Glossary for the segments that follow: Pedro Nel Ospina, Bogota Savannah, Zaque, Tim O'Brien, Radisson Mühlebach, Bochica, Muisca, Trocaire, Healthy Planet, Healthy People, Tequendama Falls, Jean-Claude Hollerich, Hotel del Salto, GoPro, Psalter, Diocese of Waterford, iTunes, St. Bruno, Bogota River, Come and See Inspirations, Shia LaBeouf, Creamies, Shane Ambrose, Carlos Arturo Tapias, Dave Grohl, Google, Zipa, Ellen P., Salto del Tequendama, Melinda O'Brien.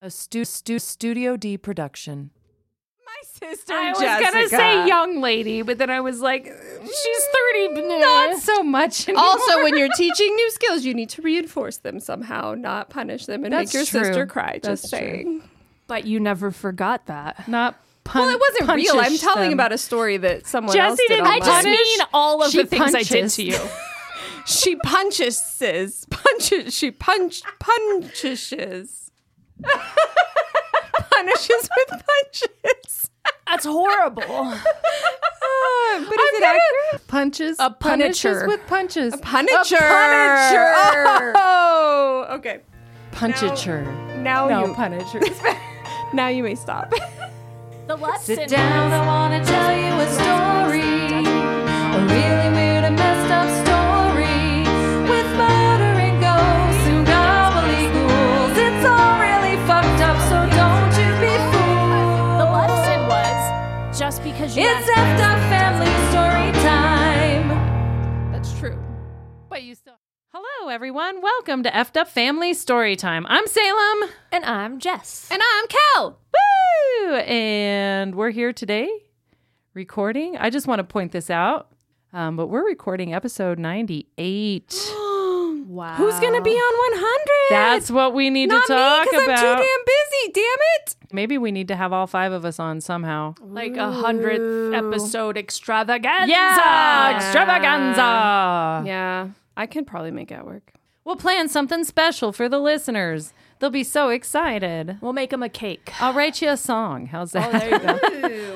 A Studio D production. My sister Jessica. I was going to say young lady, but then I was like, she's 30, not so much anymore. Also, when you're teaching new skills, you need to reinforce them somehow, not punish them and that's make your true. Sister cry, that's just saying. True. But you never forgot that. Not well, it wasn't real. I'm telling them. About a story that someone Jessie else did online. I just mean all of she the things punches. I did to you. She punches, sis. Punches. She punches. Punishes with punches. That's horrible. But is it accurate? Punches. A punisher. Punishes with punches. A punisher. A punisher. Oh, okay. Punisher. Now you punisher. Now you may stop. The last sit down. I want to tell you a story. A really weird and messed up story with murder and ghosts and gobbledygook. It's all really fucked up, so don't you be fooled. The lesson was just because you. It's effed up family story time. That's true, but you still. Hello, everyone. Welcome to Effed Up Family Storytime. I'm Salem. And I'm Jess. And I'm Cal. Woo! And we're here today recording. I just want to point this out, but we're recording episode 98. Wow. Who's going to be on 100? That's what we need to talk about. Not me, because I'm too damn busy. Damn it. Maybe we need to have all five of us on somehow. Ooh. Like 100th episode extravaganza. Yeah. Extravaganza. Yeah. I can probably make it work. We'll plan something special for the listeners. They'll be so excited. We'll make them a cake. I'll write you a song. How's that? Oh, there you go.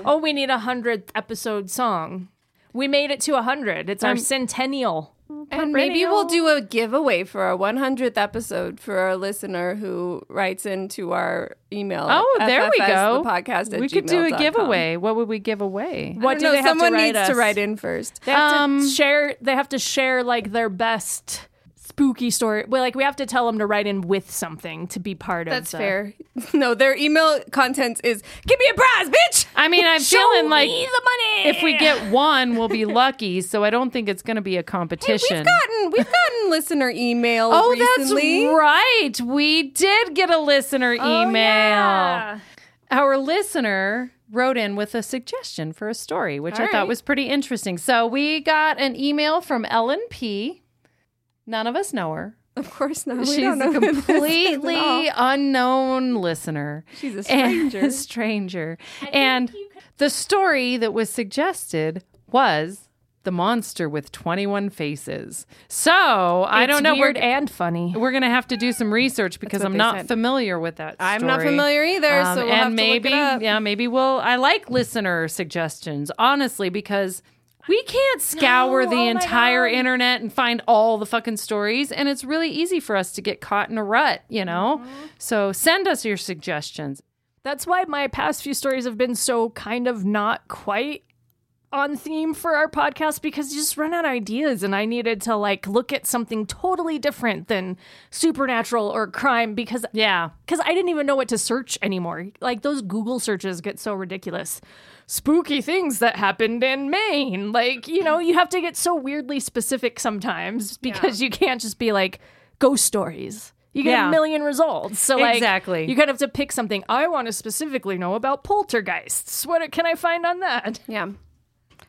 Oh, we need 100th episode song. We made it to 100. It's our centennial. And maybe we'll do a giveaway for our 100th episode for our listener who writes into our email. Oh, there we go. Podcast we could do a giveaway. What would we give away? What do they have to write us? Someone needs to write in first. They have to share. They have to share like their best spooky story. Well, like we have to tell them to write in with something to be part of. That's fair. No, their email contents is give me a prize, bitch. I mean, I'm feeling like the money. If we get one, we'll be lucky. So I don't think it's going to be a competition. Hey, we've gotten listener email. Oh, recently. That's right. We did get a listener email. Yeah. Our listener wrote in with a suggestion for a story, which I thought was pretty interesting. So we got an email from Ellen P. None of us know her. Of course not. She's a completely unknown listener. She's a stranger. And a stranger. And the story that was suggested was The Monster with 21 Faces. So, I don't know. It's weird and funny. We're going to have to do some research because I'm not familiar with that story. I'm not familiar either, so we'll have to look it up. Yeah, maybe we'll... I like listener suggestions, honestly, because... We can't scour the entire internet and find all the fucking stories. And it's really easy for us to get caught in a rut, you know? Mm-hmm. So send us your suggestions. That's why my past few stories have been so kind of not quite on theme for our podcast, because you just run out of ideas. And I needed to like look at something totally different than supernatural or crime because I didn't even know what to search anymore. Like those Google searches get so ridiculous. Spooky things that happened in Maine. Like, you know, you have to get so weirdly specific sometimes because you can't just be like ghost stories. You get a million results. So like, exactly. You kind of have to pick something. I want to specifically know about poltergeists. What can I find on that? Yeah.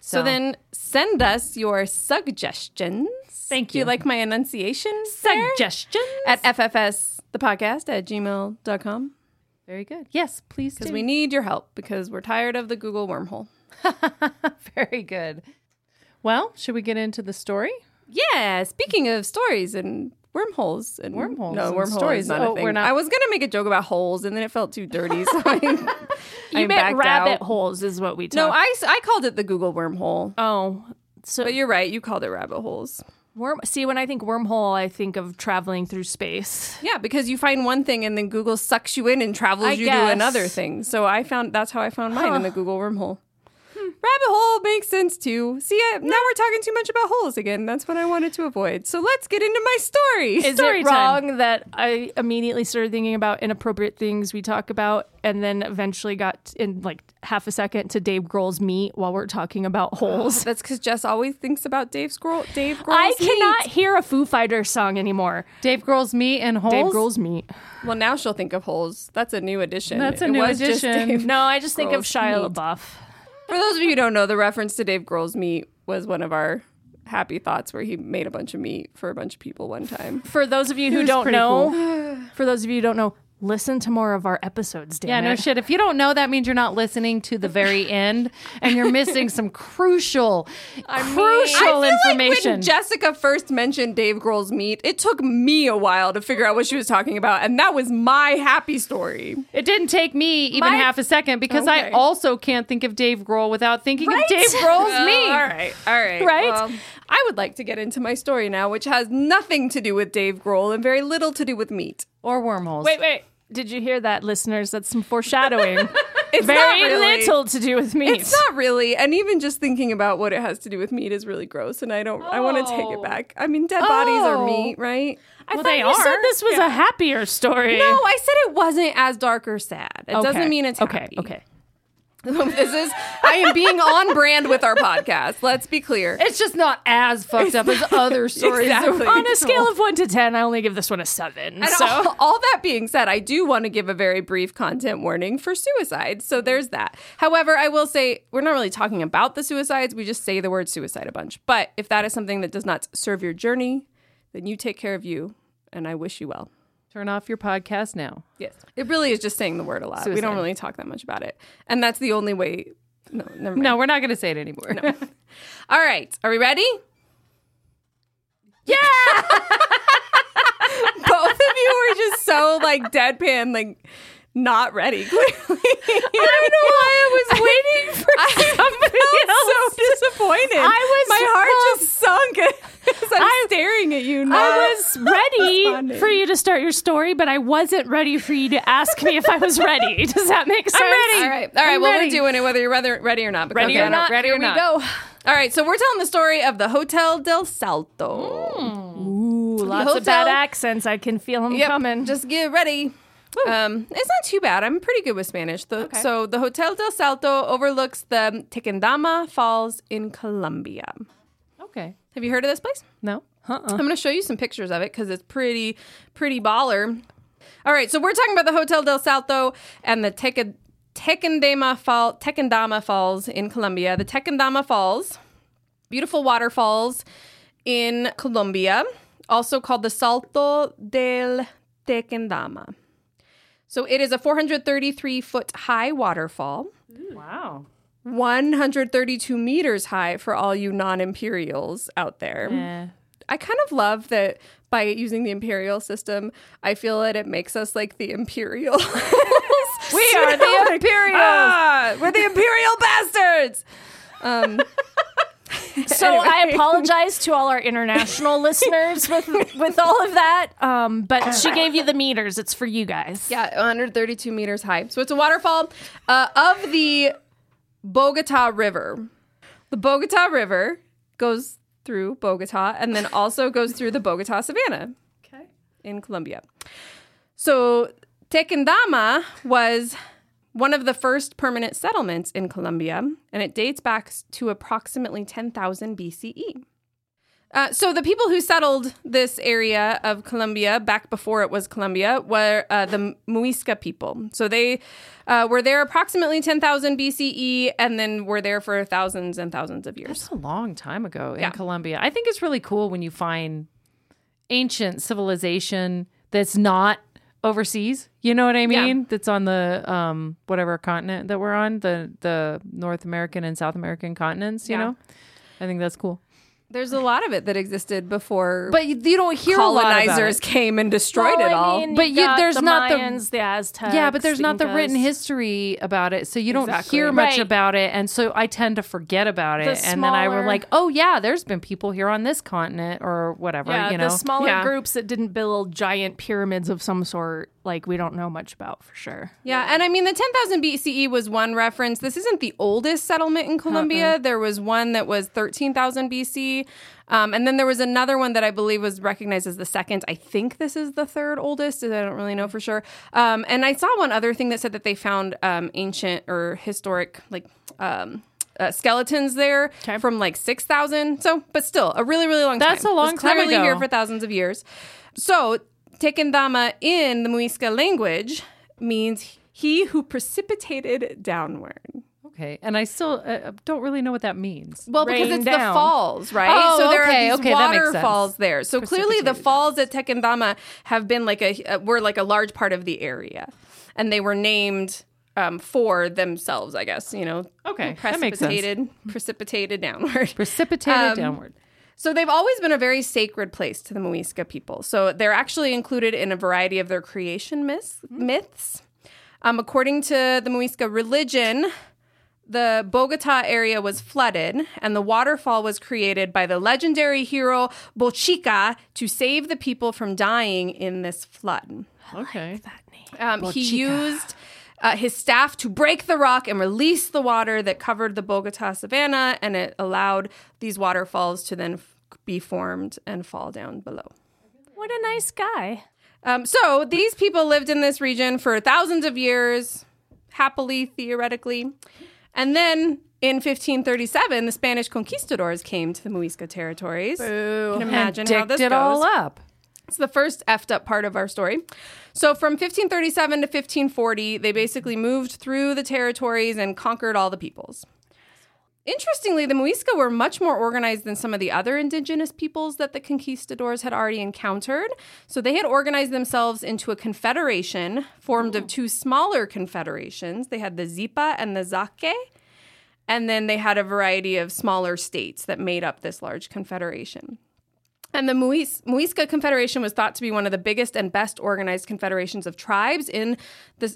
So then send us your suggestions. Thank you. Do you like my enunciation? Suggestions. At ffsthepodcast@gmail.com. Very good. Yes, please do. Because we need your help because we're tired of the Google wormhole. Very good. Well, should we get into the story? Yeah. Speaking of stories and wormholes. And wormholes. No, wormhole is not a thing. I was going to make a joke about holes and then it felt too dirty. So I meant rabbit holes is what we talked. No, I called it the Google wormhole. Oh. So, but you're right. You called it rabbit holes. See, when I think wormhole, I think of traveling through space. Yeah, because you find one thing and then Google sucks you in and travels you to another thing. So that's how I found mine in the Google wormhole. Rabbit hole makes sense too. See, now we're talking too much about holes again. That's what I wanted to avoid. So let's get into my story. Is it wrong that I immediately started thinking about inappropriate things we talk about and then eventually got in like half a second to Dave Grohl's meat while we're talking about holes? Oh, that's because Jess always thinks about Dave Grohl's I cannot hear a Foo Fighters song anymore. Dave Grohl's meat and holes? Dave Grohl's meat. Well, now she'll think of holes. That's a new addition. No, I just think of Shia LaBeouf. For those of you who don't know, the reference to Dave Grohl's meat was one of our happy thoughts where he made a bunch of meat for a bunch of people one time. For those of you who don't know, listen to more of our episodes, Dan. Yeah, no shit. If you don't know, that means you're not listening to the very end and you're missing some crucial information. Like when Jessica first mentioned Dave Grohl's meat, it took me a while to figure out what she was talking about, and that was my happy story. It didn't take me even half a second because I also can't think of Dave Grohl without thinking of Dave Grohl's meat. All right. Right? Well, I would like to get into my story now, which has nothing to do with Dave Grohl and very little to do with meat. Or wormholes. Wait. Did you hear that, listeners? That's some foreshadowing. It's very little to do with meat. It's not really. And even just thinking about what it has to do with meat is really gross. And I want to take it back. I mean, dead bodies are meat, right? I thought you said this was a happier story. No, I said it wasn't as dark or sad. It doesn't mean it's happy. Okay. I am being on brand with our podcast. Let's be clear. It's just not as fucked up as other stories. Exactly. On a scale of 1 to 10, I only give this one a 7. And so all that being said, I do want to give a very brief content warning for suicide. So there's that. However, I will say we're not really talking about the suicides. We just say the word suicide a bunch. But if that is something that does not serve your journey, then you take care of you. And I wish you well. Turn off your podcast now. Yes. It really is just saying the word a lot. Suicide. We don't really talk that much about it. And that's the only way. No, never mind. No, we're not going to say it anymore. No. All right. Are we ready? Yeah! Both of you were just so, deadpan, not ready, clearly. I don't know why I was waiting for somebody else. So disappointed. My heart just sunk because I'm staring at you now. I was ready for you to start your story, but I wasn't ready for you to ask me if I was ready. Does that make sense? I'm ready. All right. Well, we're doing it whether you're ready or not. Because Ready or not. Go. All right. So we're telling the story of the Hotel del Salto. Ooh, lots of bad accents. I can feel them coming. Just get ready. It's not too bad. I'm pretty good with Spanish. So the Hotel del Salto overlooks the Tequendama Falls in Colombia. Okay. Have you heard of this place? No. I'm going to show you some pictures of it because it's pretty, pretty baller. All right. So we're talking about the Hotel del Salto and the Tequendama Falls in Colombia. The Tequendama Falls, beautiful waterfalls in Colombia, also called the Salto del Tequendama. So it is a 433-foot high waterfall. Ooh. Wow. 132 meters high for all you non-imperials out there. I kind of love that by using the imperial system, I feel that it makes us like the imperials. We are the imperials. We're the imperial bastards. So anyway. I apologize to all our international listeners with all of that, but she gave you the meters. It's for you guys. Yeah, 132 meters high. So it's a waterfall of the Bogota River. The Bogota River goes through Bogota and then also goes through the Bogota Savannah in Colombia. So Tequendama was one of the first permanent settlements in Colombia, and it dates back to approximately 10,000 BCE. So the people who settled this area of Colombia back before it was Colombia were the Muisca people. So they were there approximately 10,000 BCE and then were there for thousands and thousands of years. That's a long time ago in Colombia. I think it's really cool when you find ancient civilization that's not overseas, you know what I mean? Yeah. That's on the whatever continent that we're on, the North American and South American continents, you know? I think that's cool. There's a lot of it that existed before, but you don't hear colonizers came and destroyed it all. There's not Mayans, the Aztecs, yeah, but there's not the written history about it, so you don't hear much about it, and so I tend to forget about it. And then I were like, oh yeah, there's been people here on this continent or whatever. Yeah, you know, the smaller groups that didn't build giant pyramids of some sort. Like, we don't know much about for sure. Yeah, and I mean, the 10,000 BCE was one reference. This isn't the oldest settlement in Colombia. There was one that was 13,000 BC. And then there was another one that I believe was recognized as the second. I think this is the third oldest. I don't really know for sure. And I saw one other thing that said that they found ancient or historic, like... skeletons there from like 6,000. So, but still a really, really long time. That's a long time ago. Clearly here for thousands of years. So, Tequendama in the Muisca language means he who precipitated downward. Okay, and I still don't really know what that means. Well, because it's down. The falls, right? Oh, so there are these waterfalls there. So clearly, the falls at Tequendama have been like were like a large part of the area, and they were named. For themselves, I guess, you know. Okay, that makes sense. Precipitated downward. Precipitated downward. So they've always been a very sacred place to the Muisca people. So they're actually included in a variety of their creation myths. According to the Muisca religion, the Bogota area was flooded, and the waterfall was created by the legendary hero Bochica to save the people from dying in this flood. Okay. I like that name. He used... his staff to break the rock and release the water that covered the Bogota Savannah, and it allowed these waterfalls to then be formed and fall down below. What a nice guy. So these people lived in this region for thousands of years, happily, theoretically. And then in 1537, the Spanish conquistadors came to the Muisca territories. Boo. You can imagine how this goes. Dicked it all up. It's the first effed up part of our story. So from 1537 to 1540, they basically moved through the territories and conquered all the peoples. Interestingly, the Muisca were much more organized than some of the other indigenous peoples that the conquistadors had already encountered. So they had organized themselves into a confederation formed of two smaller confederations. They had the Zipa and the Zaque. And then they had a variety of smaller states that made up this large confederation. And the Muisca Confederation was thought to be one of the biggest and best organized confederations of tribes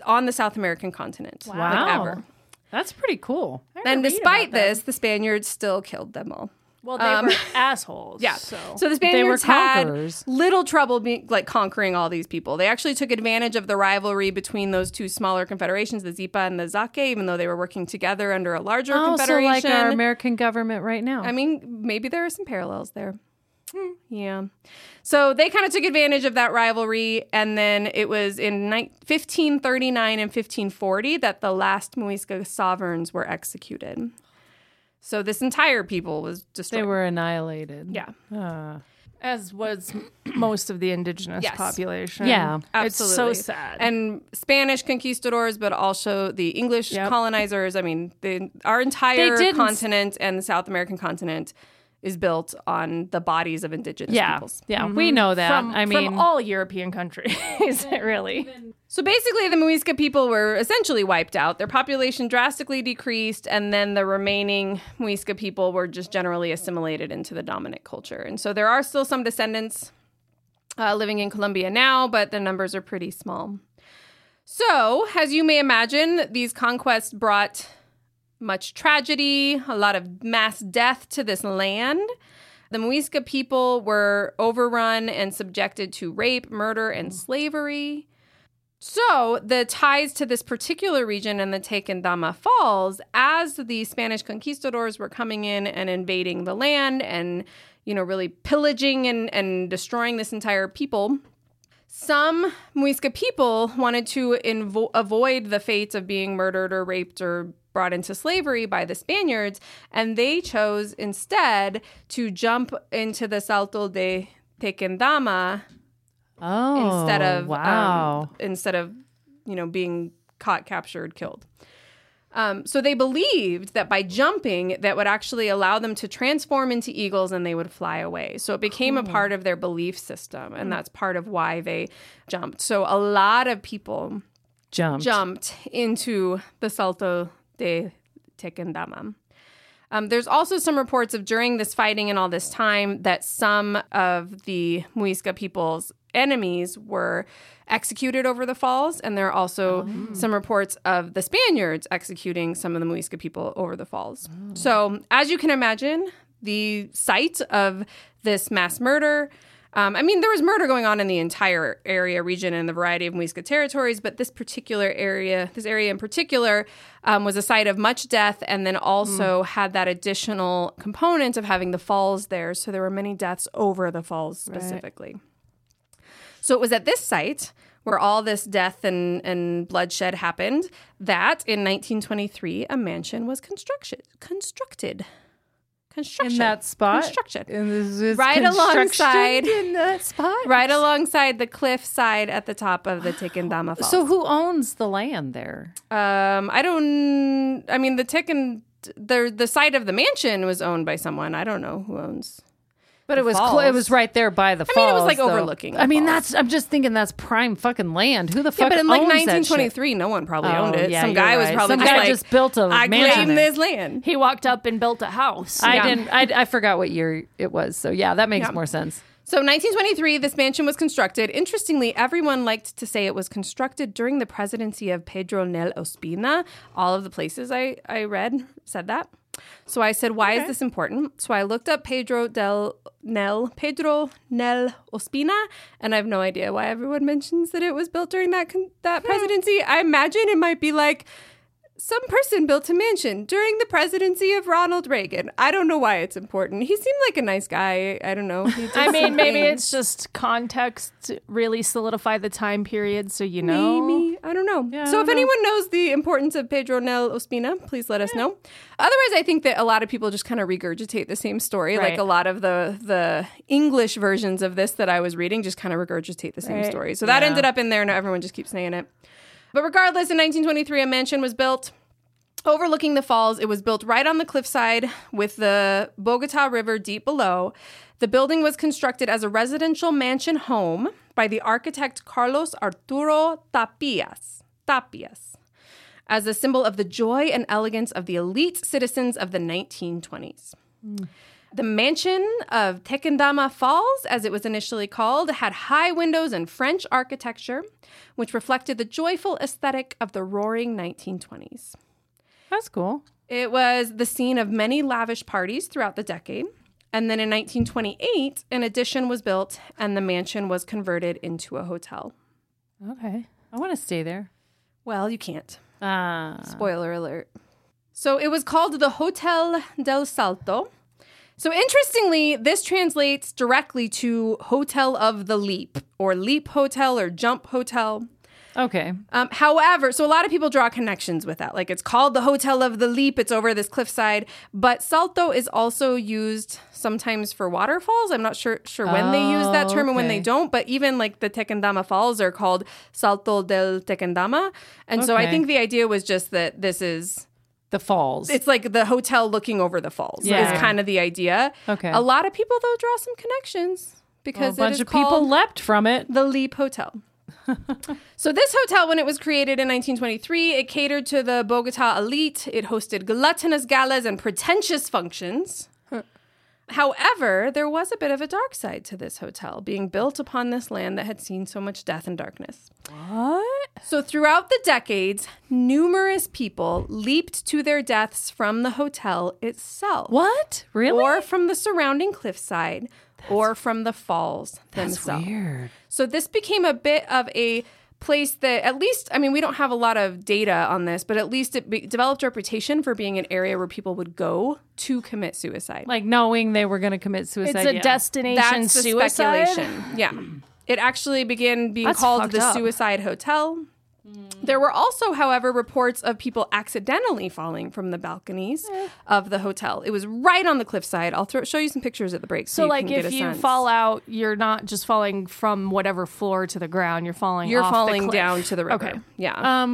on the South American continent. Wow. Like ever. That's pretty cool. And despite this, the Spaniards still killed them all. Well, they were assholes. Yeah. So the Spaniards had little trouble conquering all these people. They actually took advantage of the rivalry between those two smaller confederations, the Zipa and the Zaque, even though they were working together under a larger confederation. So like our American government right now. I mean, maybe there are some parallels there. Yeah. So they kind of took advantage of that rivalry, and then it was in 1539 and 1540 that the last Muisca sovereigns were executed. So this entire people was destroyed. They were annihilated. Yeah. As was most of the indigenous population. Yeah, absolutely. It's so sad. And Spanish conquistadors, but also the English colonizers. I mean, our entire continent and the South American continent is built on the bodies of indigenous peoples. Yeah, we know that. From all European countries, really. So basically, the Muisca people were essentially wiped out. Their population drastically decreased, and then the remaining Muisca people were just generally assimilated into the dominant culture. And so there are still some descendants living in Colombia now, but the numbers are pretty small. So, as you may imagine, these conquests brought much tragedy, a lot of mass death to this land. The Muisca people were overrun and subjected to rape, murder, and slavery. So the ties to this particular region and the Tequendama Falls, as the Spanish conquistadors were coming in and invading the land and, you know, really pillaging and destroying this entire people, some Muisca people wanted to avoid the fate of being murdered or raped or brought into slavery by the Spaniards, and they chose instead to jump into the Salto de Tequendama instead of you know, being caught, captured, killed. So they believed that by jumping, that would actually allow them to transform into eagles and they would fly away. So it became a part of their belief system, and that's part of why they jumped. So a lot of people jumped into the Salto de Tequendama. There's also some reports of during this fighting and all this time that some of the Muisca people's enemies were executed over the falls. And there are also some reports of the Spaniards executing some of the Muisca people over the falls. Oh. So as you can imagine, the site of this mass murder, I mean, there was murder going on in the entire area, region, and the variety of Muisca territories, but this particular area, was a site of much death, and then also had that additional component of having the falls there. So there were many deaths over the falls specifically. Right. So it was at this site where all this death and bloodshed happened that in 1923, a mansion was constructed. In that spot? Construction. In that spot? Right alongside the cliff side at the top of the Tequendama Falls. So who owns the land there? The site of the mansion was owned by someone. I don't know who owns. But it was right there by the falls. I mean, it was like overlooking the falls. I mean, I'm just thinking that's prime fucking land. Who the fuck owns that shit? Yeah, but in like 1923, no one probably owned it. Yeah, some guy was probably just like, built a mansion. I claim this land. He walked up and built a house. I forgot what year it was. So yeah, that makes more sense. So 1923, this mansion was constructed. Interestingly, everyone liked to say it was constructed during the presidency of Pedro Nel Ospina. All of the places I read said that. So I said, why is this important? So I looked up Pedro Nel Ospina, and I have no idea why everyone mentions that it was built during that presidency. I imagine it might be like some person built a mansion during the presidency of Ronald Reagan. I don't know why it's important. He seemed like a nice guy. I don't know. Maybe it's just context to really solidify the time period, so you know. Maybe. I don't know. Yeah, so if anyone knows the importance of Pedro Nel Ospina, please let us know. Otherwise, I think that a lot of people just kind of regurgitate the same story. Right. Like a lot of the English versions of this that I was reading just kind of regurgitate the same story. So that ended up in there, and everyone just keeps saying it. But regardless, in 1923, a mansion was built overlooking the falls. It was built right on the cliffside with the Bogota River deep below. The building was constructed as a residential mansion home by the architect Carlos Arturo Tapias, as a symbol of the joy and elegance of the elite citizens of the 1920s. Mm. The mansion of Tequendama Falls, as it was initially called, had high windows and French architecture, which reflected the joyful aesthetic of the roaring 1920s. That's cool. It was the scene of many lavish parties throughout the decade. And then in 1928, an addition was built and the mansion was converted into a hotel. Okay. I want to stay there. Well, you can't. Spoiler alert. So it was called the Hotel del Salto. So interestingly, this translates directly to Hotel of the Leap, or Leap Hotel, or Jump Hotel. Okay. However, so a lot of people draw connections with that. Like, it's called the Hotel of the Leap. It's over this cliffside. But Salto is also used sometimes for waterfalls. I'm not sure when they use that term and when they don't. But even like the Tequendama Falls are called Salto del Tequendama. And so I think the idea was just that this is... the falls. It's like the hotel looking over the falls is kind of the idea. Okay. A lot of people, though, draw some connections because a bunch of people leapt from it. The Leap Hotel. So this hotel, when it was created in 1923, it catered to the Bogota elite. It hosted gluttonous galas and pretentious functions. However, there was a bit of a dark side to this hotel, being built upon this land that had seen so much death and darkness. What? So throughout the decades, numerous people leaped to their deaths from the hotel itself. What? Really? Or from the surrounding cliffside, or from the falls themselves. That's weird. So this became a bit of a place that, at least, I mean, we don't have a lot of data on this, but at least it developed a reputation for being an area where people would go to commit suicide. Like knowing they were going to commit suicide. It's a destination. That's the speculation. Yeah. It actually began being called the Suicide Hotel. There were also, however, reports of people accidentally falling from the balconies of the hotel. It was right on the cliffside. I'll show you some pictures at the break. So like, if you fall out, you're not just falling from whatever floor to the ground. You're falling down to the river. Okay. Yeah.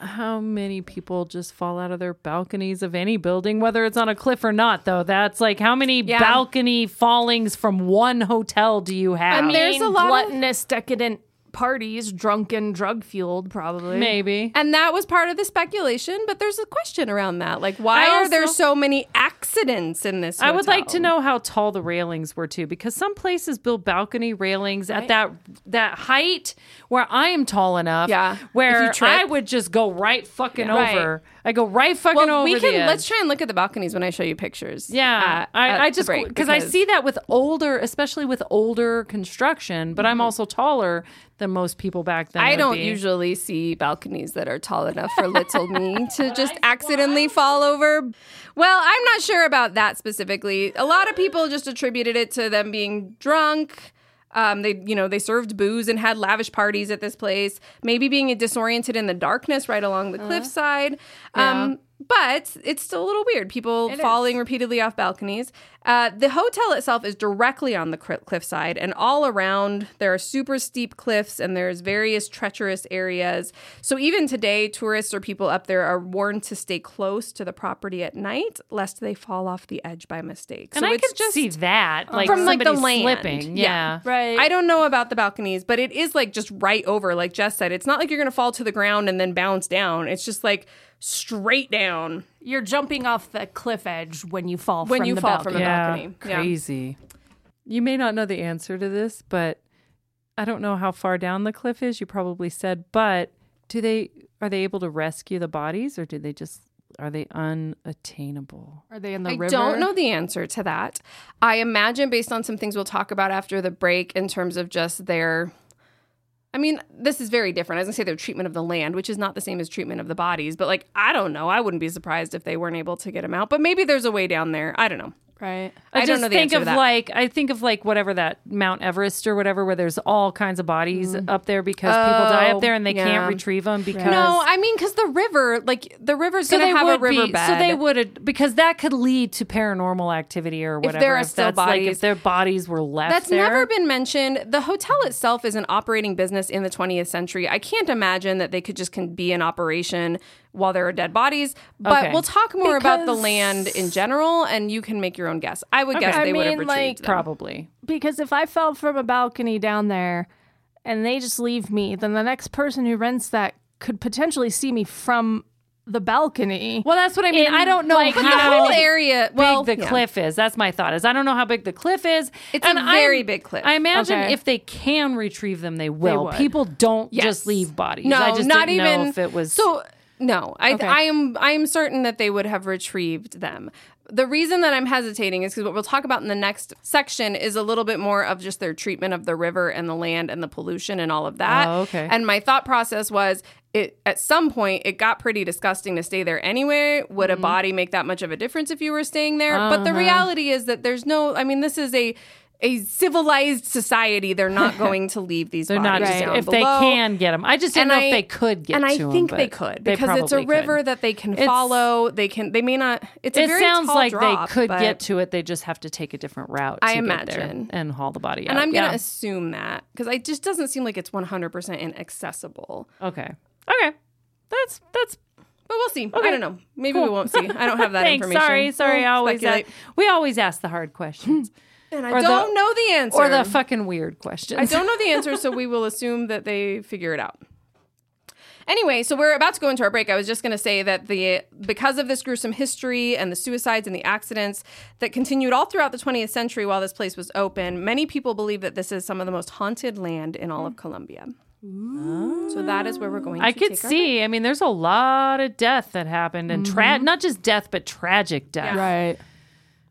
How many people just fall out of their balconies of any building, whether it's on a cliff or not, though? That's like, how many balcony fallings from one hotel do you have? And there's a lot of gluttonous, decadent parties, drunken, drug-fueled, probably. Maybe. And that was part of the speculation, but there's a question around that. Like, why are there so many accidents in this hotel? I would like to know how tall the railings were, too, because some places build balcony railings at that height where I am tall enough, where I would just go right fucking over. Right. I go right fucking over Let's try and look at the balconies when I show you pictures. Yeah. I just, because I see that with older, especially with older construction, but I'm also taller than most people back then. I don't usually see balconies that are tall enough for little me to just accidentally fall over. Well, I'm not sure about that specifically. A lot of people just attributed it to them being drunk. They served booze and had lavish parties at this place, maybe being disoriented in the darkness right along the cliffside. But it's still a little weird. People falling repeatedly off balconies. The hotel itself is directly on the cliffside, and all around there are super steep cliffs and there's various treacherous areas. So even today, tourists or people up there are warned to stay close to the property at night lest they fall off the edge by mistake. And so I could just see that, like from like the land slipping. Yeah, right. I don't know about the balconies, but it is like just right over. Like Jess said, it's not like you're gonna fall to the ground and then bounce down. It's just like straight down. You're jumping off the cliff edge when you fall from the balcony. Crazy. Yeah. You may not know the answer to this, but I don't know how far down the cliff is. You probably said, but are they able to rescue the bodies, or are they unattainable? Are they in the river? I don't know the answer to that. I imagine based on some things we'll talk about after the break in terms of just their. I mean, this is very different. I was going to say their treatment of the land, which is not the same as treatment of the bodies. But, like, I don't know. I wouldn't be surprised if they weren't able to get them out. But maybe there's a way down there. I don't know. Right. I don't know the answer to that. I think of, like, whatever that Mount Everest or whatever, where there's all kinds of bodies up there because people die up there and they can't retrieve them because... No, I mean, because the river's going to have a riverbed. So they would... Because that could lead to paranormal activity or whatever. If there are still bodies. Like, if their bodies were left there. That's never been mentioned. The hotel itself is an operating business in the 20th century. I can't imagine that they could just be in operation while there are dead bodies. But we'll talk more about the land in general, and you can make your own guess. I would guess they would have retrieved them. Probably. Because if I fell from a balcony down there and they just leave me, then the next person who rents that could potentially see me from the balcony. Well, that's what I mean. I don't know how the whole area big the cliff is. That's my thought. I don't know how big the cliff is. It's a very big cliff. I imagine if they can retrieve them, they will. People don't just leave bodies. No, I just not didn't even know if it was so. No, I am certain that they would have retrieved them. The reason that I'm hesitating is because what we'll talk about in the next section is a little bit more of just their treatment of the river and the land and the pollution and all of that. Oh, okay. And my thought process was at some point it got pretty disgusting to stay there anyway. Would a body make that much of a difference if you were staying there? But the reality is that there's this is a civilized society. They're not going to leave these bodies down if below. They can get them. I just didn't know if they could get to them. And I think they could because it's a river that they can follow. They can. They may not. It's a very tall drop. It sounds like they could get to it. They just have to take a different route. I imagine and haul the body out. And I'm going to assume that because it just doesn't seem like it's 100% inaccessible. Okay. That's. But we'll see. Okay. I don't know. Maybe we won't see. I don't have that information. Sorry. We always ask the hard questions. And I don't know the answer. Or the fucking weird questions. I don't know the answer, so we will assume that they figure it out. Anyway, so we're about to go into our break. I was just going to say that because of this gruesome history and the suicides and the accidents that continued all throughout the 20th century while this place was open, many people believe that this is some of the most haunted land in all of Colombia. Ooh. So that is where we're going. I could see. I mean, there's a lot of death that happened, and not just death, but tragic death. Yeah. Right.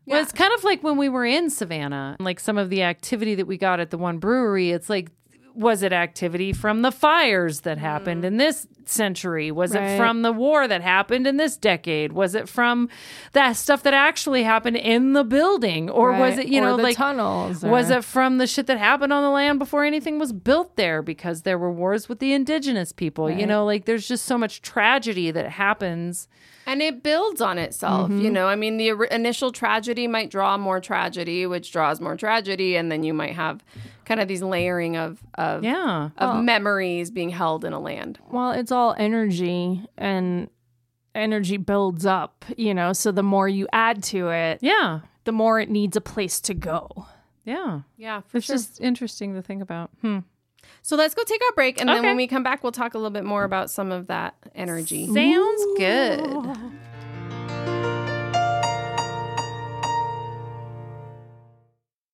Well, it's kind of like when we were in Savannah, like some of the activity that we got at the one brewery, it's like, was it activity from the fires that happened in this century? Was it from the war that happened in this decade? Was it from the stuff that actually happened in the building? Or was it, or the tunnels? Was it from the shit that happened on the land before anything was built there because there were wars with the indigenous people? Right. There's just so much tragedy that happens. And it builds on itself, I mean, the initial tragedy might draw more tragedy, which draws more tragedy, and then you might have kind of these layering of memories being held in a land. Well, it's all energy, and energy builds up, so the more you add to it, the more it needs a place to go. Yeah, for sure. It's just interesting to think about. So let's go take our break, and then when we come back, we'll talk a little bit more about some of that energy. Sounds good.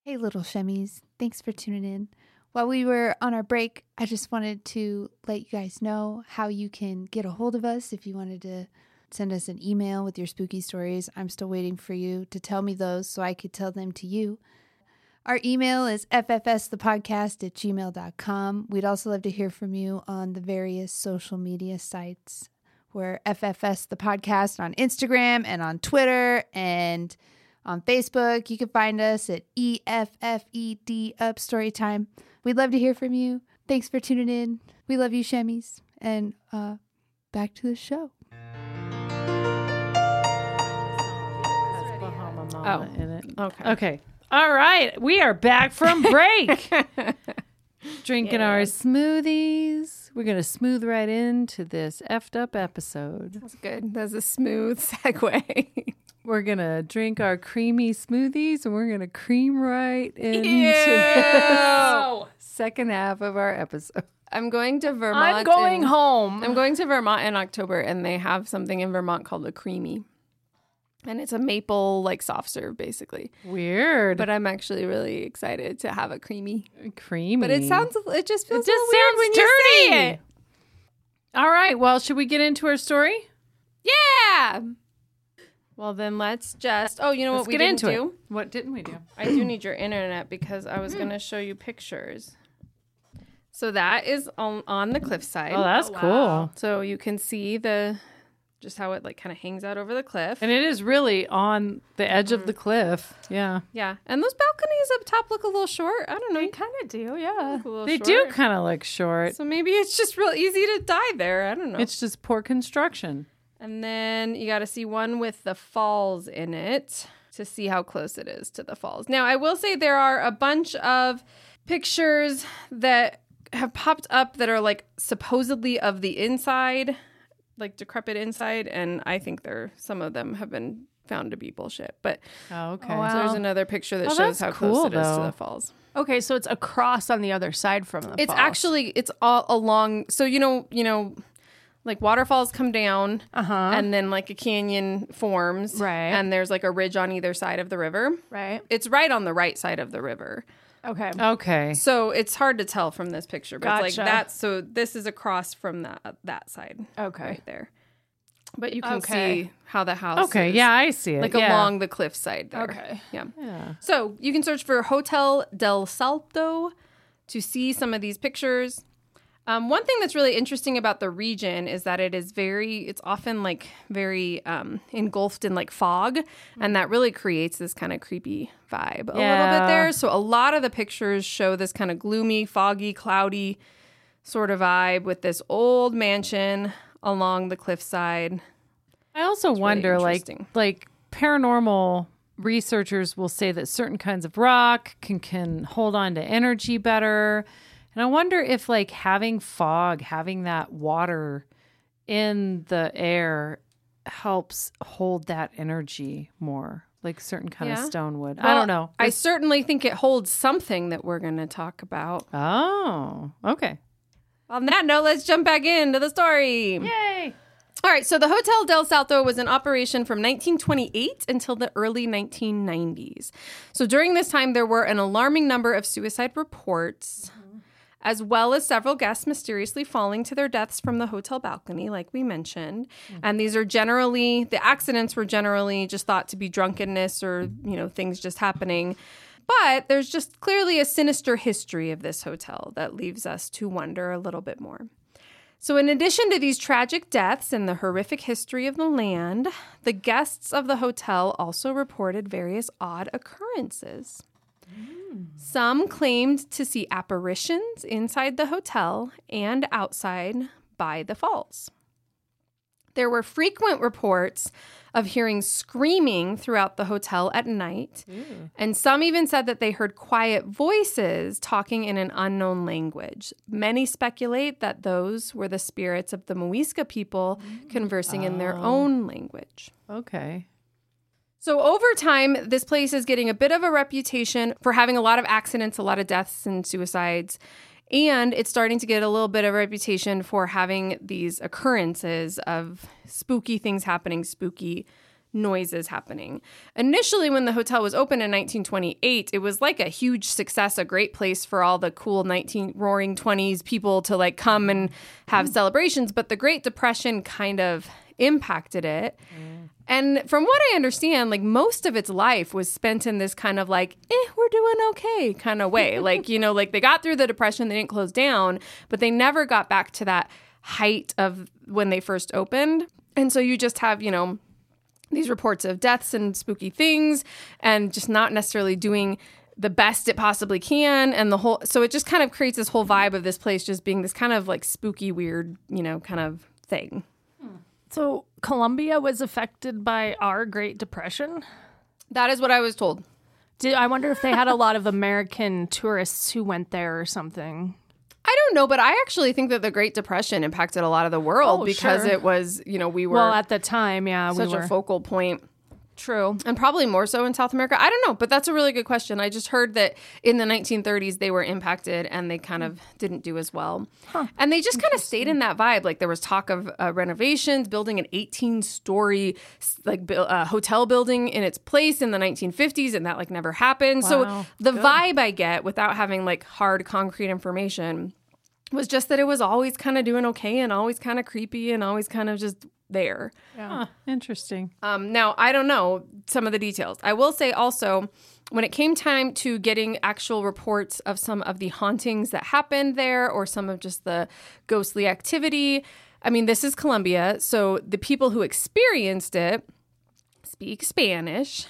Hey, little shemmies. Thanks for tuning in. While we were on our break, I just wanted to let you guys know how you can get a hold of us if you wanted to send us an email with your spooky stories. I'm still waiting for you to tell me those so I could tell them to you. Our email is ffsthepodcast@gmail.com. We'd also love to hear from you on the various social media sites. We're FFS the Podcast on Instagram and on Twitter and on Facebook. You can find us at EFFED Up Storytime. We'd love to hear from you. Thanks for tuning in. We love you, shemmies. And back to the show. Oh, in it. Okay. All right. We are back from break. Drinking our smoothies. We're going to smooth right into this effed up episode. That's good. That's a smooth segue. We're going to drink our creamy smoothies, and we're going to cream right into the second half of our episode. I'm going to Vermont. I'm going to Vermont in October, and they have something in Vermont called the Creamy. And it's a maple, like, soft serve, basically. Weird. But I'm actually really excited to have a creamy. But it just feels weird when dirty. You say it. All right. Well, should we get into our story? Yeah. Well, then let's just. Oh, you know what we didn't do? What didn't we do? I do need your internet because I was going to show you pictures. So that is on the cliffside. Oh, that's cool. Wow. So you can see just how it like kind of hangs out over the cliff. And it is really on the edge of the cliff. Yeah. Yeah. And those balconies up top look a little short. I don't know. They kind of do, yeah. They do kind of look short. So maybe it's just real easy to die there. I don't know. It's just poor construction. And then you got to see one with the falls in it to see how close it is to the falls. Now, I will say there are a bunch of pictures that have popped up that are like supposedly of the inside, like decrepit inside, and I think some of them have been found to be bullshit. But so there's another picture that shows how close it is to the falls. Okay, so it's across on the other side from the falls. It's actually all along. So you know, like waterfalls come down, and then like a canyon forms, right? And there's like a ridge on either side of the river, right? It's right on the right side of the river. Okay. So it's hard to tell from this picture, but it's like that. So this is across from that side. Okay. Right there. But you can see how the house is. Yeah, I see it. Like along the cliffside there. Okay. Yeah. So you can search for Hotel del Salto to see some of these pictures. One thing that's really interesting about the region is that it is it's often like very engulfed in like fog, and that really creates this kind of creepy vibe a little bit there. So a lot of the pictures show this kind of gloomy, foggy, cloudy sort of vibe with this old mansion along the cliffside. I also wonder, like paranormal researchers will say that certain kinds of rock can hold on to energy better. And I wonder if, like, having fog, having that water in the air helps hold that energy more, like certain kind of stone would. Well, I don't know. I certainly think it holds something that we're going to talk about. Oh, okay. On that note, let's jump back into the story. Yay! All right, so the Hotel del Salto was in operation from 1928 until the early 1990s. So during this time, there were an alarming number of suicide reports, as well as several guests mysteriously falling to their deaths from the hotel balcony, like we mentioned. Mm-hmm. And these are the accidents were generally just thought to be drunkenness or, you know, things just happening. But there's just clearly a sinister history of this hotel that leaves us to wonder a little bit more. So in addition to these tragic deaths and the horrific history of the land, the guests of the hotel also reported various odd occurrences. Some claimed to see apparitions inside the hotel and outside by the falls. There were frequent reports of hearing screaming throughout the hotel at night, and some even said that they heard quiet voices talking in an unknown language. Many speculate that those were the spirits of the Muisca people conversing in their own language. Okay. So over time, this place is getting a bit of a reputation for having a lot of accidents, a lot of deaths and suicides. And it's starting to get a little bit of a reputation for having these occurrences of spooky things happening, spooky noises happening. Initially, when the hotel was open in 1928, it was like a huge success, a great place for all the cool roaring 20s people to like come and have celebrations. But the Great Depression kind of impacted it. And from what I understand, like most of its life was spent in this kind of like, we're doing okay kind of way. Like, you know, like they got through the Depression, they didn't close down, but they never got back to that height of when they first opened. And so you just have, you know, these reports of deaths and spooky things and just not necessarily doing the best it possibly can. And so it just kind of creates this whole vibe of this place just being this kind of like spooky, weird, you know, kind of thing. So Colombia was affected by our Great Depression? That is what I was told. I wonder if they had a lot of American tourists who went there or something. I don't know, but I actually think that the Great Depression impacted a lot of the world because it was, you know, we were... Well, at the time, yeah, such a focal point. True. And probably more so in South America. I don't know, but that's a really good question. I just heard that in the 1930s, they were impacted and they kind of didn't do as well. Huh. And they just kind of stayed in that vibe. Like there was talk of renovations, building an 18-story like hotel building in its place in the 1950s, and that like never happened. Wow. So the vibe I get without having like hard concrete information was just that it was always kind of doing okay and always kind of creepy and always kind of just... there. Yeah. Huh, interesting. Now, I don't know some of the details. I will say also, when it came time to getting actual reports of some of the hauntings that happened there or some of just the ghostly activity, I mean, this is Colombia, so the people who experienced it speak Spanish.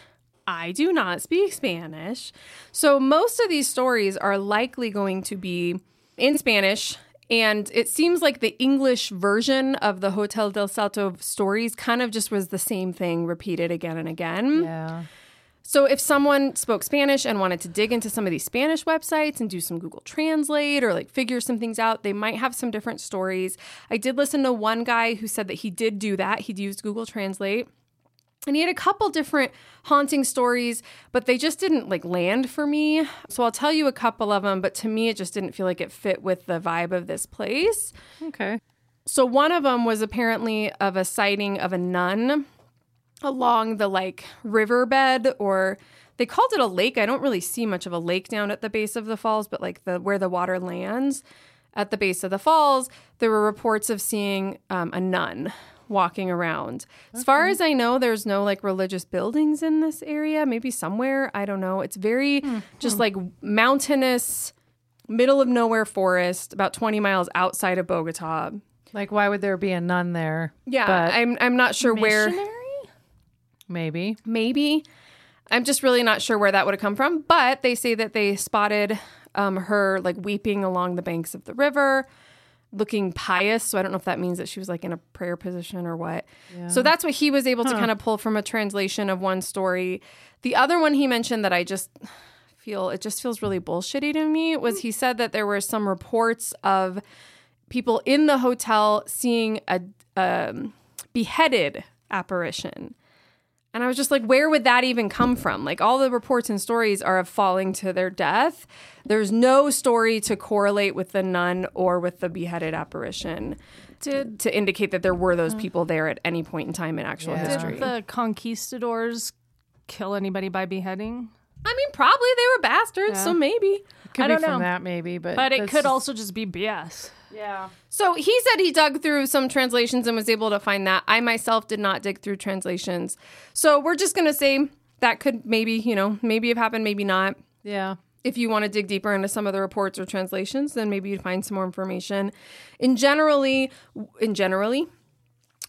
I do not speak Spanish. So most of these stories are likely going to be in Spanish. And it seems like the English version of the Hotel del Salto stories kind of just was the same thing repeated again and again. Yeah. So if someone spoke Spanish and wanted to dig into some of these Spanish websites and do some Google Translate or like figure some things out, they might have some different stories. I did listen to one guy who said that he did do that. He'd used Google Translate. And he had a couple different haunting stories, but they just didn't like land for me. So I'll tell you a couple of them, but to me, it just didn't feel like it fit with the vibe of this place. Okay. So one of them was apparently of a sighting of a nun along the like riverbed, or they called it a lake. I don't really see much of a lake down at the base of the falls, but like where the water lands at the base of the falls, there were reports of seeing a nun walking around. Okay. As far as I know, there's no like religious buildings in this area, maybe somewhere. I don't know. It's very just like mountainous, middle of nowhere forest, about 20 miles outside of Bogota. Like why would there be a nun there? Yeah, but I'm not sure missionary? Where. Maybe. I'm just really not sure where that would have come from, but they say that they spotted her like weeping along the banks of the river, looking pious. So I don't know if that means that she was like in a prayer position or what. Yeah. So that's what he was able to kind of pull from a translation of one story. The other one he mentioned that I just feel, it just feels really bullshitty to me, was he said that there were some reports of people in the hotel seeing a beheaded apparition. And I was just like, where would that even come from? Like all the reports and stories are of falling to their death. There's no story to correlate with the nun or with the beheaded apparition to indicate that there were those people there at any point in time in actual history. Did the conquistadors kill anybody by beheading? I mean, probably they were bastards, so maybe. It could I don't be from know. That maybe, but it could also just be BS. Yeah. So he said he dug through some translations and was able to find that. I myself did not dig through translations. So we're just going to say that could maybe, you know, maybe have happened, maybe not. Yeah. If you want to dig deeper into some of the reports or translations, then maybe you'd find some more information. In generally,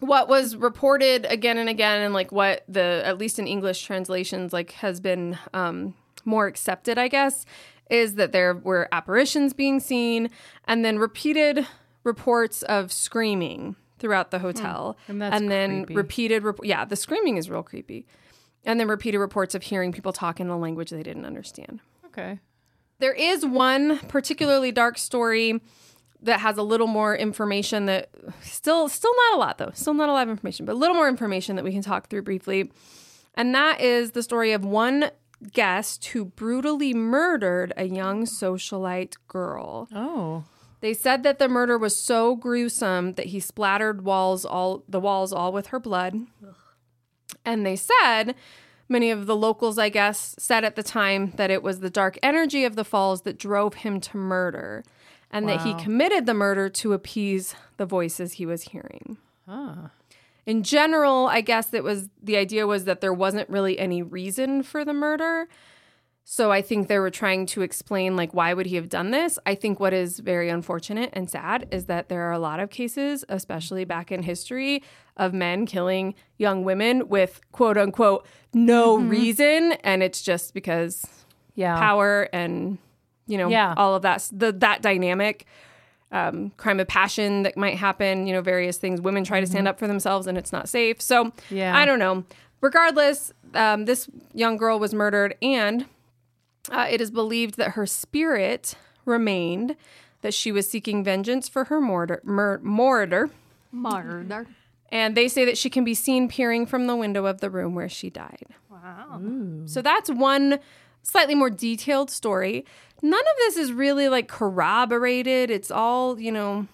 what was reported again and again, and like what the, at least in English translations, like has been more accepted, I guess, is that there were apparitions being seen and then repeated reports of screaming throughout the hotel. And that's creepy. The screaming is real creepy. And then repeated reports of hearing people talk in a language they didn't understand. Okay. There is one particularly dark story that has a little more information that still not a lot though. Still not a lot of information, but a little more information that we can talk through briefly. And that is the story of one guest who brutally murdered a young socialite girl. Oh. They said that the murder was so gruesome that he splattered the walls all with her blood. Ugh. And they said, many of the locals, I guess, said at the time that it was the dark energy of the falls that drove him to murder, and that he committed the murder to appease the voices he was hearing. Huh. In general, I guess it was the idea was that there wasn't really any reason for the murder. So I think they were trying to explain, like, why would he have done this? I think what is very unfortunate and sad is that there are a lot of cases, especially back in history, of men killing young women with, quote unquote, no reason. And it's just because power and, you know, all of that, that dynamic, crime of passion that might happen, you know, various things. Women try to stand up for themselves and it's not safe. So I don't know. Regardless, this young girl was murdered, and it is believed that her spirit remained, that she was seeking vengeance for her murder. And they say that she can be seen peering from the window of the room where she died. Wow. Ooh. So that's one slightly more detailed story. None of this is really, like, corroborated. It's all, you know,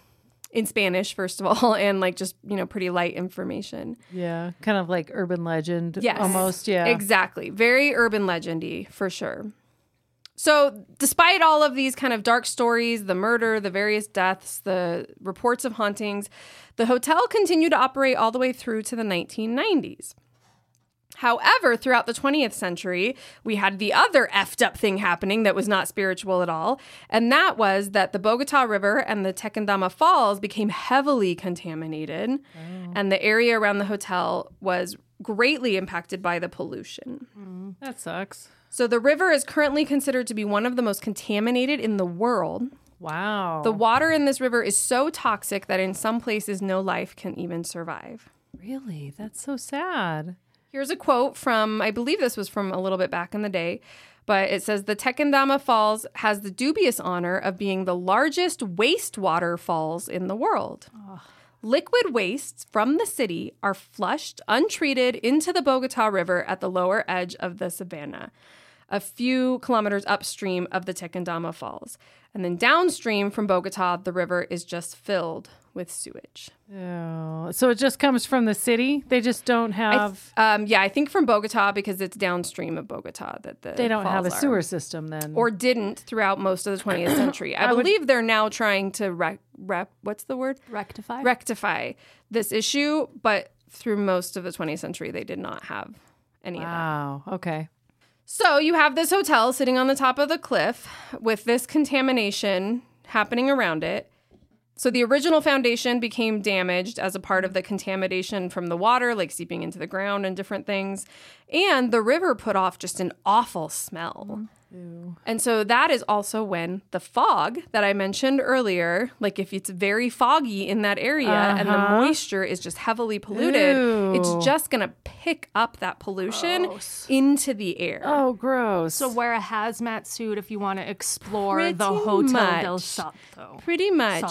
in Spanish, first of all, and, like, just, you know, pretty light information. Yeah, kind of like urban legend almost. Yeah, exactly. Very urban legend-y, for sure. So despite all of these kind of dark stories, the murder, the various deaths, the reports of hauntings, the hotel continued to operate all the way through to the 1990s. However, throughout the 20th century, we had the other effed up thing happening that was not spiritual at all. And that was that the Bogota River and the Tequendama Falls became heavily contaminated. Oh. And the area around the hotel was greatly impacted by the pollution. Mm, that sucks. So the river is currently considered to be one of the most contaminated in the world. Wow. The water in this river is so toxic that in some places no life can even survive. Really? That's so sad. Here's a quote from, I believe this was from a little bit back in the day, but it says, the Tequendama Falls has the dubious honor of being the largest wastewater falls in the world. Oh. Liquid wastes from the city are flushed, untreated, into the Bogota River at the lower edge of the Savannah, a few kilometers upstream of the Tequendama Falls. And then downstream from Bogota, the river is just filled with sewage. Oh, so it just comes from the city? They just don't have... I think from Bogota, because it's downstream of Bogota that the They don't have a sewer system then. Or didn't throughout most of the 20th century. I believe they're now trying to rectify this issue, but through most of the 20th century, they did not have any of that. Wow, okay. So you have this hotel sitting on the top of the cliff with this contamination happening around it. So the original foundation became damaged as a part of the contamination from the water, like seeping into the ground and different things. And the river put off just an awful smell. Ew. And so that is also when the fog that I mentioned earlier, like if it's very foggy in that area and the moisture is just heavily polluted, Ew. It's just going to pick up that pollution into the air. Oh, gross. So wear a hazmat suit if you want to explore the Hotel del Salto. Pretty much.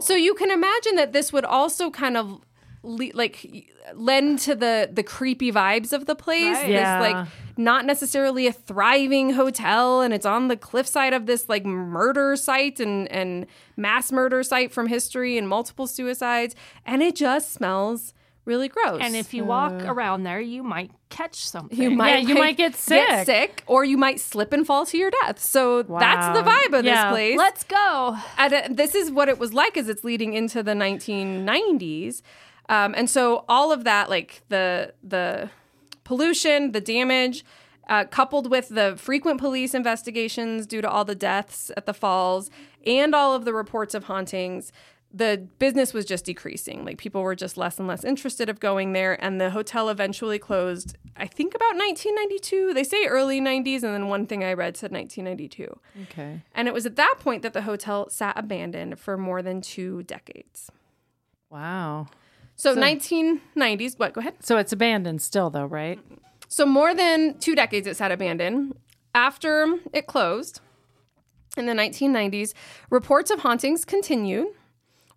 So you can imagine that this would also kind of lend to the creepy vibes of the place. Right. Yeah. This, like, not necessarily a thriving hotel, and it's on the cliffside of this, like, murder site and mass murder site from history and multiple suicides, and it just smells really gross. And if you walk around there, you might catch something. You might get sick, or you might slip and fall to your death. So that's the vibe of this place. Let's go. And this is what it was like as it's leading into the 1990s. And so all of that, like the pollution, the damage, coupled with the frequent police investigations due to all the deaths at the falls and all of the reports of hauntings, the business was just decreasing. Like, people were just less and less interested of going there. And the hotel eventually closed, I think, about 1992. They say early 90s. And then one thing I read said 1992. Okay. And it was at that point that the hotel sat abandoned for more than 2 decades. Wow. So 1990s, what? Go ahead. So it's abandoned still, though, right? So more than 2 decades it sat abandoned. After it closed in the 1990s, reports of hauntings continued.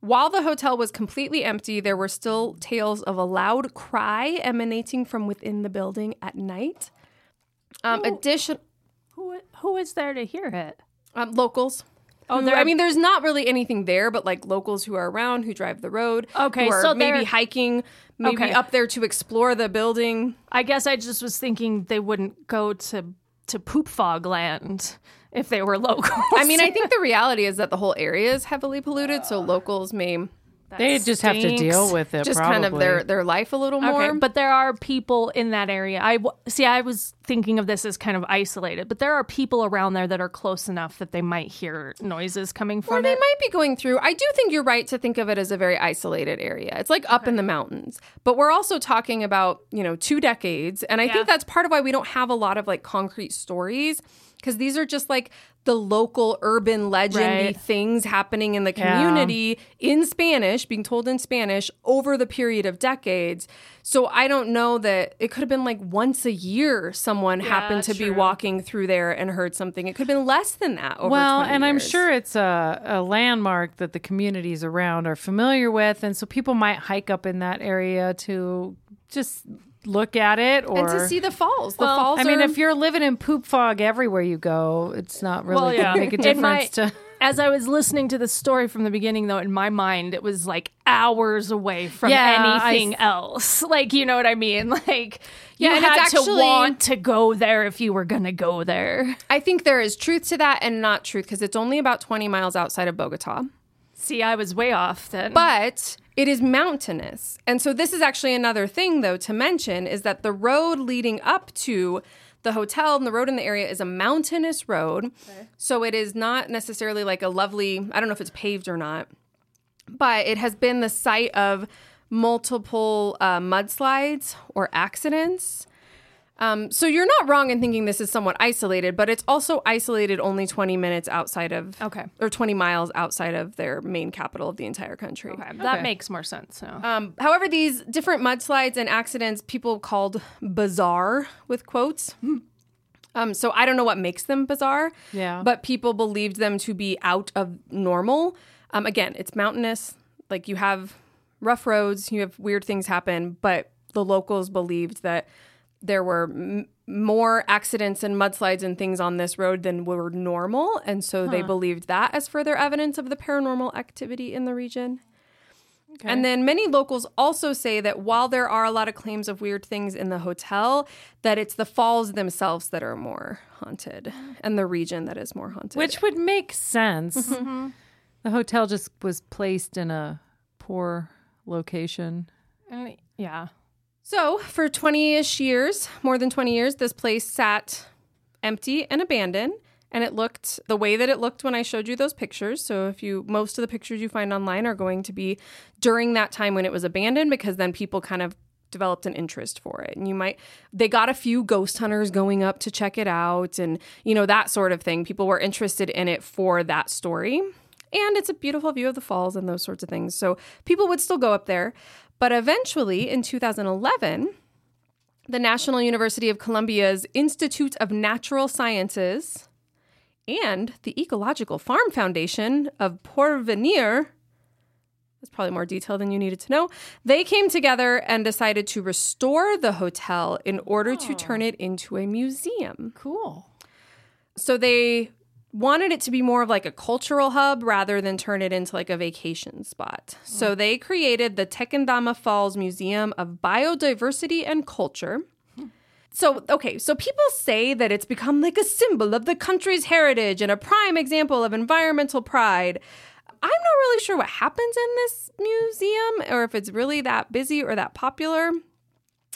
While the hotel was completely empty, there were still tales of a loud cry emanating from within the building at night. Who is there to hear it? Locals. There's not really anything there, but like locals who are around, who drive the road. Okay, who are maybe hiking up there to explore the building. I guess I just was thinking they wouldn't go to poop fog land if they were locals. I mean, I think the reality is that the whole area is heavily polluted, so locals have to deal with it. Just probably. Kind of their life a little more. Okay, but there are people in that area. I was thinking of this as kind of isolated, but there are people around there that are close enough that they might hear noises coming from it. Or they might be going through. I do think you're right to think of it as a very isolated area. It's like up in the mountains, but we're also talking about 2 decades, and I think that's part of why we don't have a lot of like concrete stories. Because these are just like the local urban legend-y things happening in the community in Spanish, being told in Spanish over the period of decades. So I don't know that it could have been like once a year someone happened to be walking through there and heard something. It could have been less than that over 20 years. I'm sure it's a landmark that the communities around are familiar with. And so people might hike up in that area to just look at it or and to see the falls. If you're living in poop fog everywhere you go, it's not really going to make a difference. As I was listening to the story from the beginning, though, in my mind, it was like hours away from anything else. Like, you know what I mean? Like, you had to want to go there if you were going to go there. I think there is truth to that and not truth, because it's only about 20 miles outside of Bogota. See, I was way off then. But it is mountainous. And so this is actually another thing, though, to mention is that the road leading up to the hotel and the road in the area is a mountainous road. Okay. So it is not necessarily like a lovely, I don't know if it's paved or not, but it has been the site of multiple mudslides or accidents. So you're not wrong in thinking this is somewhat isolated, but it's also isolated only 20 minutes outside of, or 20 miles outside of their main capital of the entire country. Okay. That makes more sense. So. However, these different mudslides and accidents, people called bizarre with quotes. So I don't know what makes them bizarre, but people believed them to be out of normal. Again, it's mountainous. Like you have rough roads, you have weird things happen, but the locals believed that there were more accidents and mudslides and things on this road than were normal. And so they believed that as further evidence of the paranormal activity in the region. Okay. And then many locals also say that while there are a lot of claims of weird things in the hotel, that it's the falls themselves that are more haunted and the region that is more haunted. Which would make sense. Mm-hmm. The hotel just was placed in a poor location. So for 20-ish years, more than 20 years, this place sat empty and abandoned, and it looked the way that it looked when I showed you those pictures. So most of the pictures you find online are going to be during that time when it was abandoned, because then people kind of developed an interest for it. And they got a few ghost hunters going up to check it out and, that sort of thing. People were interested in it for that story. And it's a beautiful view of the falls and those sorts of things. So people would still go up there. But eventually, in 2011, the National University of Columbia's Institute of Natural Sciences and the Ecological Farm Foundation of Porvenir, that's probably more detail than you needed to know, they came together and decided to restore the hotel in order to turn it into a museum. Cool. So they wanted it to be more of like a cultural hub rather than turn it into like a vacation spot. So they created the Tequendama Falls Museum of Biodiversity and Culture. So people say that it's become like a symbol of the country's heritage and a prime example of environmental pride. I'm not really sure what happens in this museum or if it's really that busy or that popular.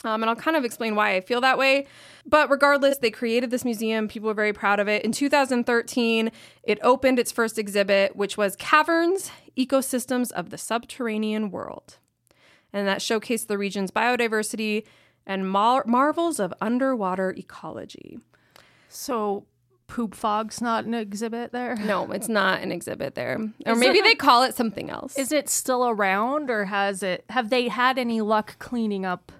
And I'll kind of explain why I feel that way. But regardless, they created this museum. People were very proud of it. In 2013, it opened its first exhibit, which was Caverns, Ecosystems of the Subterranean World. And that showcased the region's biodiversity and marvels of underwater ecology. So poop fog's not an exhibit there? No, it's not an exhibit there. Or maybe they call it something else. Is it still around, or have they had any luck cleaning up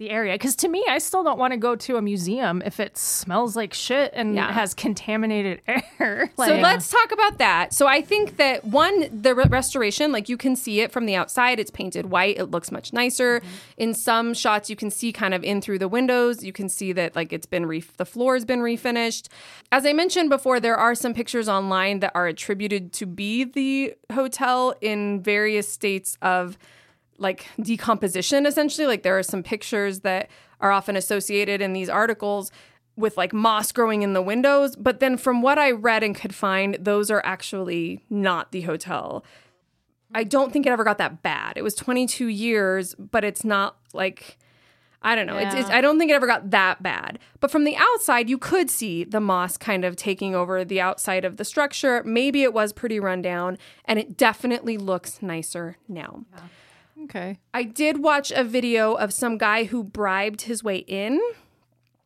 the area. Because to me, I still don't want to go to a museum if it smells like shit and has contaminated air. So let's talk about that. So I think that, one, the restoration, like you can see it from the outside. It's painted white. It looks much nicer. Mm-hmm. In some shots, you can see kind of in through the windows. You can see that like it's been the floor has been refinished. As I mentioned before, there are some pictures online that are attributed to be the hotel in various states of like decomposition, essentially. Like there are some pictures that are often associated in these articles with like moss growing in the windows. But then from what I read and could find, those are actually not the hotel. I don't think it ever got that bad. It was 22 years, but it's not like, I don't know. Yeah. It's, I don't think it ever got that bad. But from the outside, you could see the moss kind of taking over the outside of the structure. Maybe it was pretty rundown, and it definitely looks nicer now. Yeah. Okay. I did watch a video of some guy who bribed his way in,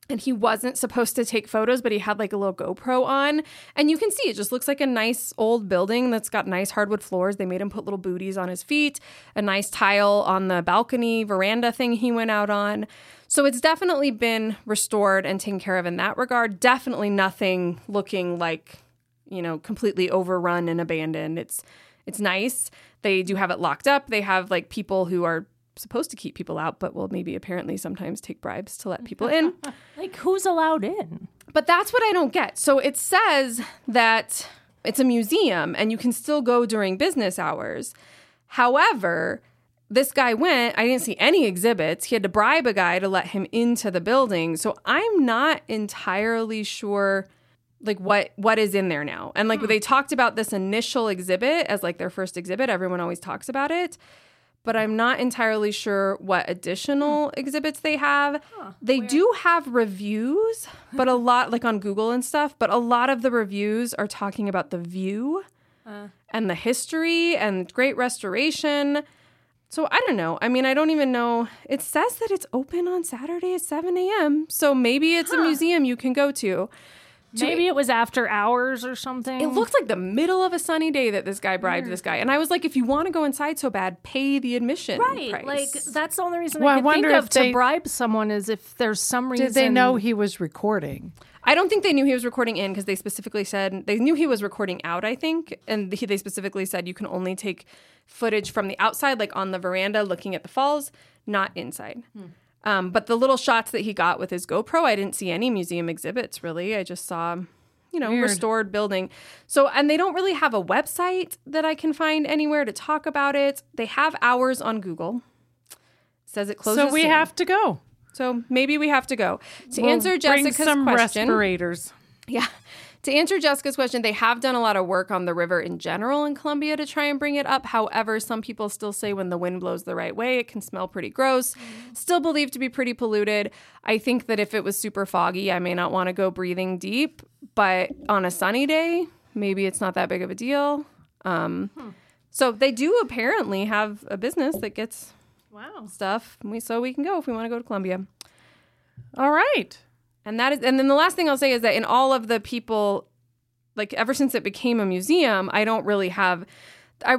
and he wasn't supposed to take photos, but he had like a little GoPro on, and you can see it just looks like a nice old building that's got nice hardwood floors. They made him put little booties on his feet, a nice tile on the balcony veranda thing he went out on. So it's definitely been restored and taken care of in that regard. Definitely nothing looking like, you know, completely overrun and abandoned. It's nice. They do have it locked up. They have like people who are supposed to keep people out, but will maybe apparently sometimes take bribes to let people in. Like who's allowed in? But that's what I don't get. So it says that it's a museum and you can still go during business hours. However, this guy went, I didn't see any exhibits. He had to bribe a guy to let him into the building. So I'm not entirely sure like what is in there now. And like they talked about this initial exhibit as like their first exhibit. Everyone always talks about it. But I'm not entirely sure what additional exhibits they have. Huh, they do have reviews, but a lot like on Google and stuff. But a lot of the reviews are talking about the view and the history and great restoration. So I don't know. I mean, I don't even know. It says that it's open on Saturday at 7 a.m. So maybe it's a museum you can go to. Maybe it was after hours or something. It looked like the middle of a sunny day that this guy bribed this guy. And I was like, if you want to go inside so bad, pay the admission price. Like, that's the only reason I could think of to bribe someone is if there's some reason. Did they know he was recording? I don't think they knew he was recording in because they specifically said they knew he was recording out, I think. And they specifically said you can only take footage from the outside, like on the veranda looking at the falls, not inside. Hmm. But the little shots that he got with his GoPro, I didn't see any museum exhibits, really. I just saw, you know, restored building. So, and they don't really have a website that I can find anywhere to talk about it. They have hours on Google. It says it closes soon. So we have to go. So maybe we have to go. To answer Jessica's question. Bring some respirators. Yeah. To answer Jessica's question, they have done a lot of work on the river in general in Colombia to try and bring it up. However, some people still say when the wind blows the right way, it can smell pretty gross. Still believed to be pretty polluted. I think that if it was super foggy, I may not want to go breathing deep. But on a sunny day, maybe it's not that big of a deal. So they do apparently have a business that gets stuff. So we can go if we want to go to Colombia. All right. And then the last thing I'll say is that in all of the people, like ever since it became a museum, I don't really have,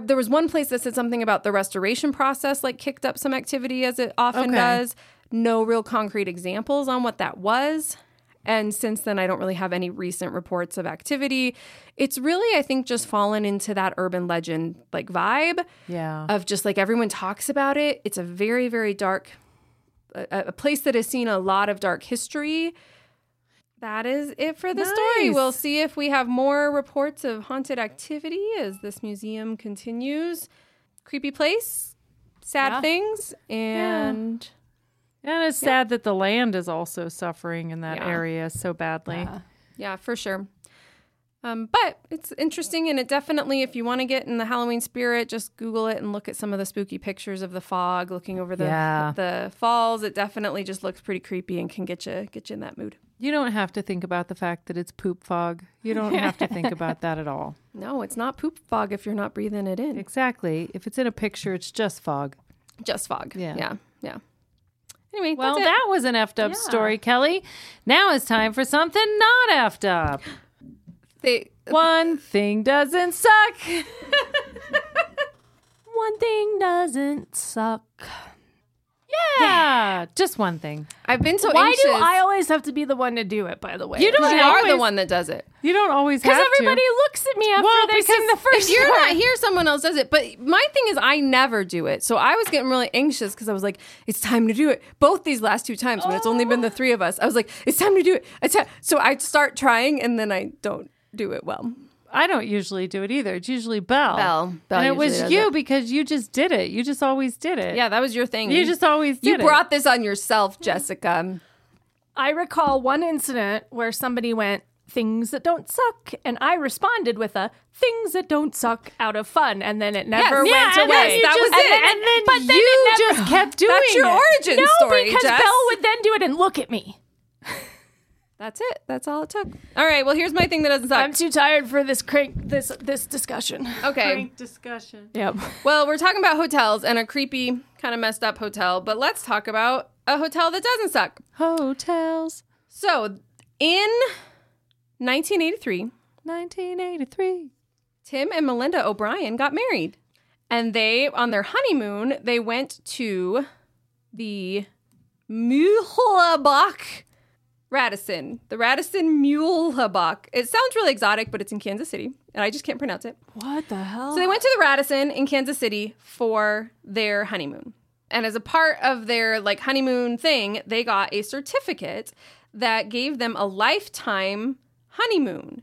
there was one place that said something about the restoration process, like kicked up some activity as it often does. No real concrete examples on what that was. And since then, I don't really have any recent reports of activity. It's really, I think, just fallen into that urban legend like vibe of just like everyone talks about it. It's a very, very dark, a place that has seen a lot of dark history. That is it for the story. We'll see if we have more reports of haunted activity as this museum continues. Creepy place, sad things, and... And it's sad that the land is also suffering in that area so badly. Yeah, for sure. But it's interesting, and it definitely, if you want to get in the Halloween spirit, just Google it and look at some of the spooky pictures of the fog looking over the falls. It definitely just looks pretty creepy and can get you in that mood. You don't have to think about the fact that it's poop fog. You don't have to think about that at all. No, it's not poop fog if you're not breathing it in. Exactly. If it's in a picture, it's just fog. Just fog. Yeah. Anyway, well, that was an effed up story, Kelly. Now it's time for something not effed up. One thing doesn't suck. One thing doesn't suck. Yeah, just one thing. I've been so anxious. Why do I always have to be the one to do it, by the way? You don't always, are the one that does it. You don't always have to. Because everybody looks at me after they sing the first If you're part. Not here, someone else does it. But my thing is I never do it. So I was getting really anxious because I was like, it's time to do it. Both these last two times when it's only been the three of us. I was like, it's time to do it. So I start trying and then I don't do it well. I don't usually do it either. It's usually Belle. Belle and it was you because you just did it. You just always did it. Yeah, that was your thing. You just always did it. You brought this on yourself, Jessica. I recall one incident where somebody went, things that don't suck. And I responded with a, things that don't suck out of fun. And then it never went away. That was it. And then you just kept doing it. That's your origin story, Jess. No, because Belle would then do it and look at me. That's it. That's all it took. All right. Well, here's my thing that doesn't suck. I'm too tired for this this discussion. Okay. Crank discussion. Yep. Well, we're talking about hotels and a creepy, kind of messed up hotel, but let's talk about a hotel that doesn't suck. Hotels. So, in 1983, Tim and Melinda O'Brien got married. And they, on their honeymoon, they went to the Mühlebach Radisson. The Radisson Mühlebach. It sounds really exotic, but it's in Kansas City, and I just can't pronounce it. What the hell? So they went to the Radisson in Kansas City for their honeymoon. And as a part of their like honeymoon thing, they got a certificate that gave them a lifetime honeymoon.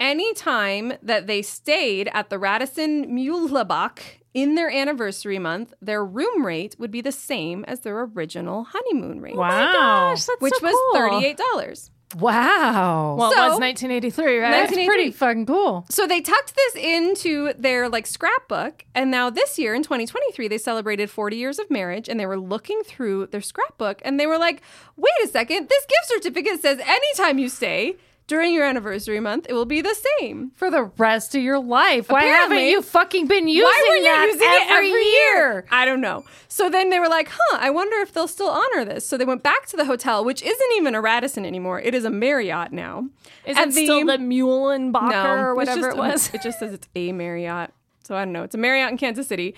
Anytime that they stayed at the Radisson Mühlebach in their anniversary month, their room rate would be the same as their original honeymoon rate. Wow. Oh my gosh, that's which so cool. Which was $38. Wow. Well, so, it was 1983, right? That's pretty fucking cool. So they tucked this into their like scrapbook, and now this year in 2023, they celebrated 40 years of marriage, and they were looking through their scrapbook, and they were like, wait a second, this gift certificate says anytime you stay during your anniversary month, it will be the same. For the rest of your life. Apparently, why haven't you fucking been using it every year? I don't know. So then they were like, I wonder if they'll still honor this. So they went back to the hotel, which isn't even a Radisson anymore. It is a Marriott now. Is it still the Mühlenbacher or whatever it was? It just says it's a Marriott. So I don't know. It's a Marriott in Kansas City.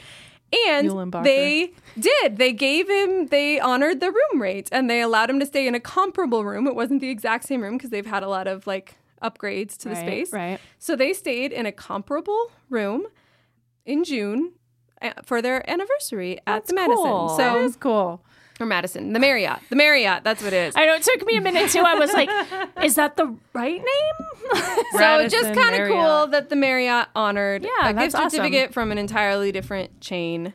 And they did. They honored the room rate, and they allowed him to stay in a comparable room. It wasn't the exact same room because they've had a lot of like upgrades to the space. Right. So they stayed in a comparable room in June for their anniversary at the Madison. Cool. So that is cool. Or Madison. The Marriott. That's what it is. I know. It took me a minute, too. I was like, is that the right name? So just kind of cool that the Marriott honored a gift certificate from an entirely different chain.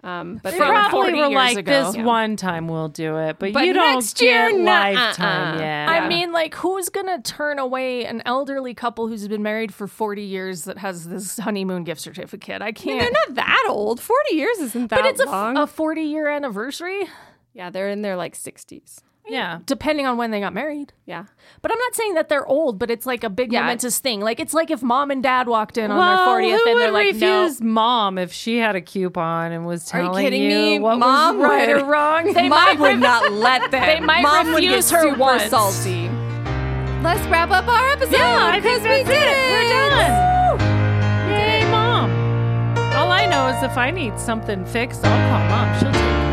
But they probably were like, this one time we'll do it, but you don't next year, get lifetime yet. I mean, like, who's going to turn away an elderly couple who's been married for 40 years that has this honeymoon gift certificate? I can't. I mean, they're not that old. 40 years isn't that long. But it's a 40-year anniversary. Yeah, they're in their, like, 60s. Yeah. Depending on when they got married. Yeah. But I'm not saying that they're old, but it's like a big momentous thing. Like, it's like if mom and dad walked in on their 40th and they're like, no. Who would refuse mom if she had a coupon and was telling you what mom was right or wrong? Mom would not let them. They might mom refuse would get her super once. Salty. Let's wrap up our episode. Yeah, I think that's it. We're done. Woo! Yay, mom. All I know is if I need something fixed, I'll call mom. She'll take it.